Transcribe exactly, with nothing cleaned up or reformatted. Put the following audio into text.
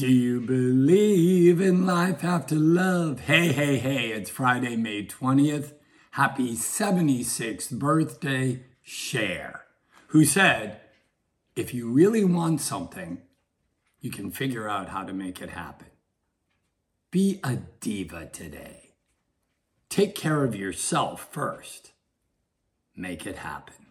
Do you believe in life after love? Hey, hey, hey, it's Friday, May twentieth. Happy seventy-sixth birthday, Cher, who said, if you really want something, you can figure out how to make it happen. Be a diva today. Take care of yourself first. Make it happen.